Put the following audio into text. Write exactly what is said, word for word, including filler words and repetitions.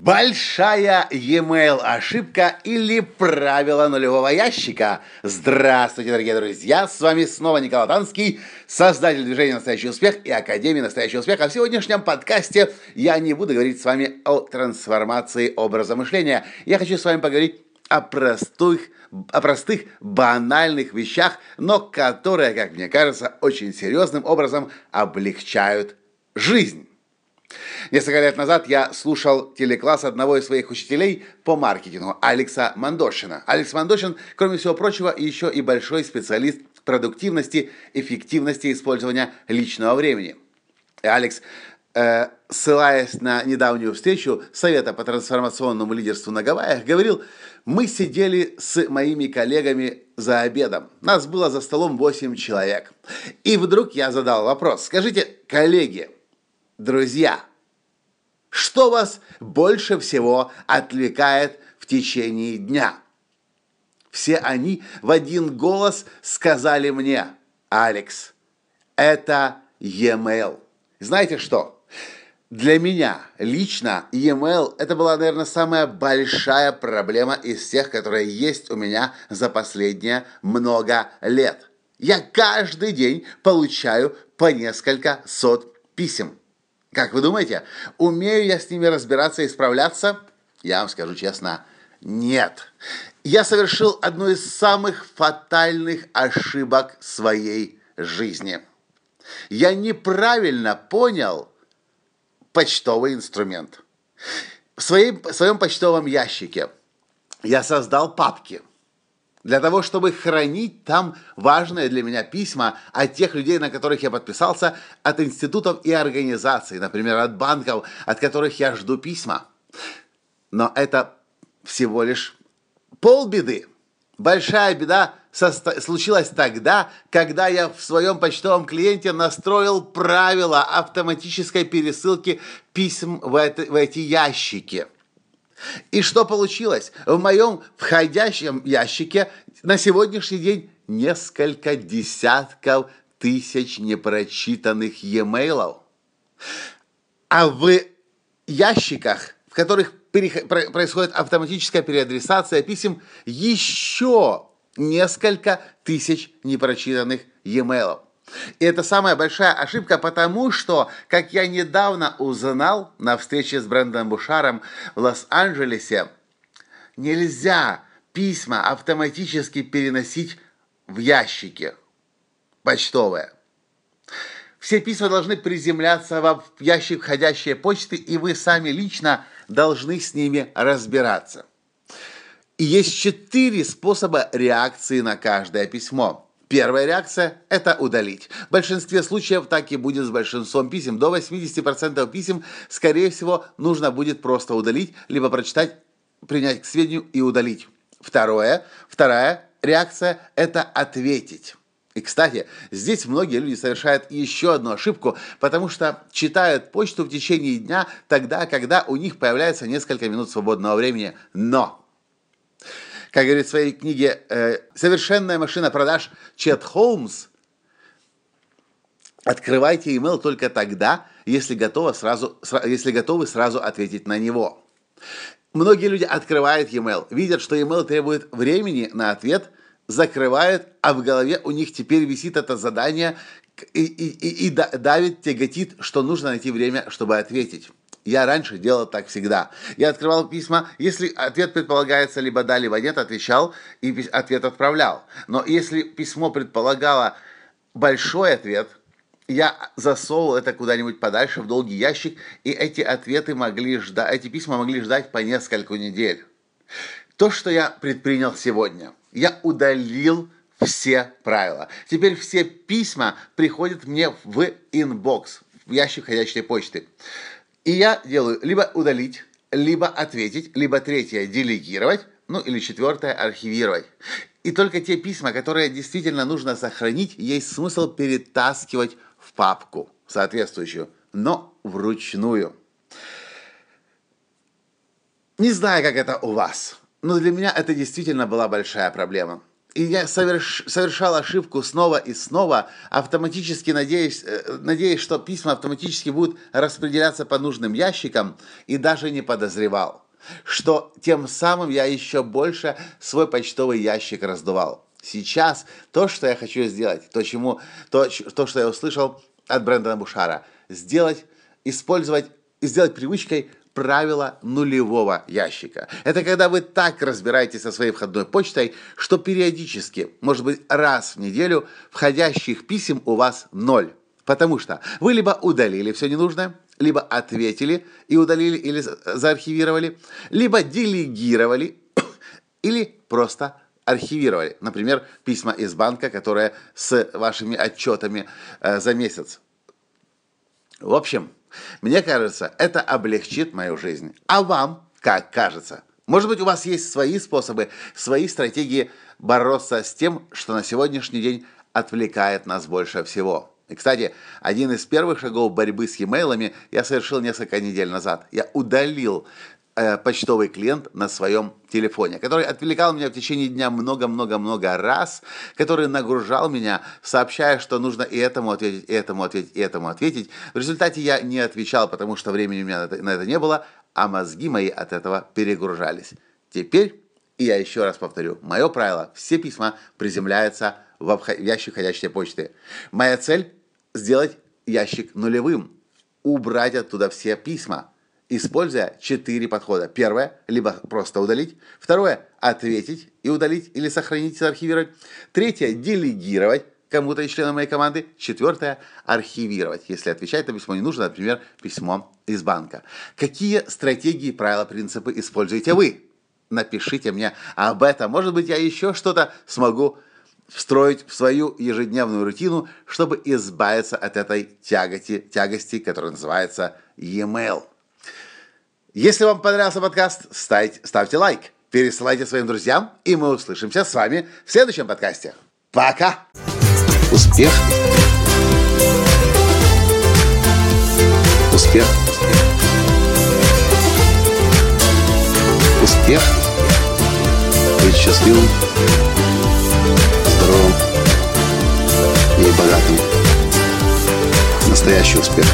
Большая e-mail ошибка или правило нулевого ящика. Здравствуйте, дорогие друзья! С вами снова Николай Латанский, создатель движения «Настоящий успех» и Академии «Настоящий успех». А в сегодняшнем подкасте я не буду говорить с вами о трансформации образа мышления. Я хочу с вами поговорить о простых, о простых банальных вещах, но которые, как мне кажется, очень серьезным образом облегчают жизнь. Несколько лет назад я слушал телекласс одного из своих учителей по маркетингу, Алекса Мандошина. Алекс Мандошин, кроме всего прочего, еще и большой специалист в продуктивности, эффективности использования личного времени. И Алекс, э, ссылаясь на недавнюю встречу Совета по трансформационному лидерству на Гавайях, говорил: «Мы сидели с моими коллегами за обедом. Нас было за столом восемь человек. И вдруг я задал вопрос: скажите, коллеги, друзья, что вас больше всего отвлекает в течение дня?» Все они в один голос сказали мне: «Алекс, это e-mail». Знаете что? Для меня лично e-mail это была, наверное, самая большая проблема из тех, которые есть у меня за последние много лет. Я каждый день получаю по несколько сот писем. Как вы думаете, умею я с ними разбираться и справляться? Я вам скажу честно, нет. Я совершил одну из самых фатальных ошибок своей жизни. Я неправильно понял почтовый инструмент. В своем, в своем почтовом ящике я создал папки для того, чтобы хранить там важные для меня письма от тех людей, на которых я подписался, от институтов и организаций, например, от банков, от которых я жду письма. Но это всего лишь полбеды. Большая беда состо- случилась тогда, когда я в своем почтовом клиенте настроил правила автоматической пересылки писем в, это, в эти ящики. И что получилось? В моем входящем ящике на сегодняшний день несколько десятков тысяч непрочитанных e-mail'ов. А в ящиках, в которых происходит автоматическая переадресация писем, еще несколько тысяч непрочитанных e-mail'ов. И это самая большая ошибка, потому что, как я недавно узнал на встрече с Брендоном Бушаром в Лос-Анджелесе, нельзя письма автоматически переносить в ящики почтовые. Все письма должны приземляться в ящик входящей почты, и вы сами лично должны с ними разбираться. И есть четыре способа реакции на каждое письмо. Первая реакция – это удалить. В большинстве случаев так и будет с большинством писем. До восемьдесят процентов писем, скорее всего, нужно будет просто удалить, либо прочитать, принять к сведению и удалить. Второе, вторая реакция – это ответить. И, кстати, здесь многие люди совершают еще одну ошибку, потому что читают почту в течение дня тогда, когда у них появляется несколько минут свободного времени. Но... Как говорит в своей книге э, «Совершенная машина продаж» Чет Холмс, открывайте e-mail только тогда, если готовы сразу, сра- если готовы сразу ответить на него. Многие люди открывают e-mail, видят, что e-mail требует времени на ответ, закрывают, а в голове у них теперь висит это задание и, и, и, и давит, тяготит, что нужно найти время, чтобы ответить. Я раньше делал так всегда. Я открывал письма, если ответ предполагается либо да, либо нет, отвечал и ответ отправлял. Но если письмо предполагало большой ответ, я засовывал это куда-нибудь подальше в долгий ящик, и эти ответы могли ждать, эти письма могли ждать по несколько недель. То, что я предпринял сегодня, я удалил все правила. Теперь все письма приходят мне в инбокс, в ящик входящей почты. И я делаю либо удалить, либо ответить, либо третье – делегировать, ну или четвертое – архивировать. И только те письма, которые действительно нужно сохранить, есть смысл перетаскивать в папку соответствующую, но вручную. Не знаю, как это у вас, но для меня это действительно была большая проблема. И я соверш... совершал ошибку снова и снова, автоматически надеясь, э, надеясь, что письма автоматически будут распределяться по нужным ящикам, и даже не подозревал, что тем самым я еще больше свой почтовый ящик раздувал. Сейчас то, что я хочу сделать, то, чему, то, то что я услышал от Брендона Бушара, сделать, использовать, сделать привычкой правило нулевого ящика. Это когда вы так разбираетесь со своей входной почтой, что периодически, может быть раз в неделю, входящих писем у вас ноль. Потому что вы либо удалили все ненужное, либо ответили и удалили или заархивировали, либо делегировали или просто архивировали. Например, письма из банка, которые с вашими отчетами э, за месяц. В общем, мне кажется, это облегчит мою жизнь. А вам как кажется? Может быть, у вас есть свои способы, свои стратегии бороться с тем, что на сегодняшний день отвлекает нас больше всего. И, кстати, один из первых шагов борьбы с e-mail'ами я совершил несколько недель назад. Я удалил э, почтовый клиент на своем телефоне, который отвлекал меня в течение дня много-много-много раз, который нагружал меня, сообщая, что нужно и этому ответить, и этому ответить, и этому ответить. В результате я не отвечал, потому что времени у меня на это не было, а мозги мои от этого перегружались. Теперь, и я еще раз повторю, мое правило, все письма приземляются в ящик входящей почты. Моя цель – сделать ящик нулевым, убрать оттуда все письма, используя четыре подхода. Первое – либо просто удалить. Второе – ответить и удалить или сохранить и архивировать. Третье – делегировать кому-то из членов моей команды. Четвертое – архивировать, если отвечать на письмо не нужно, например, письмо из банка. Какие стратегии, правила, принципы используете вы? Напишите мне об этом. Может быть, я еще что-то смогу встроить в свою ежедневную рутину, чтобы избавиться от этой тяготи, тягости, которая называется e-mail. Если вам понравился подкаст, ставьте, ставьте лайк, пересылайте своим друзьям, и мы услышимся с вами в следующем подкасте. Пока! Успех! Успех! Успех! Быть счастливым, здоровым и богатым. Настоящий успех!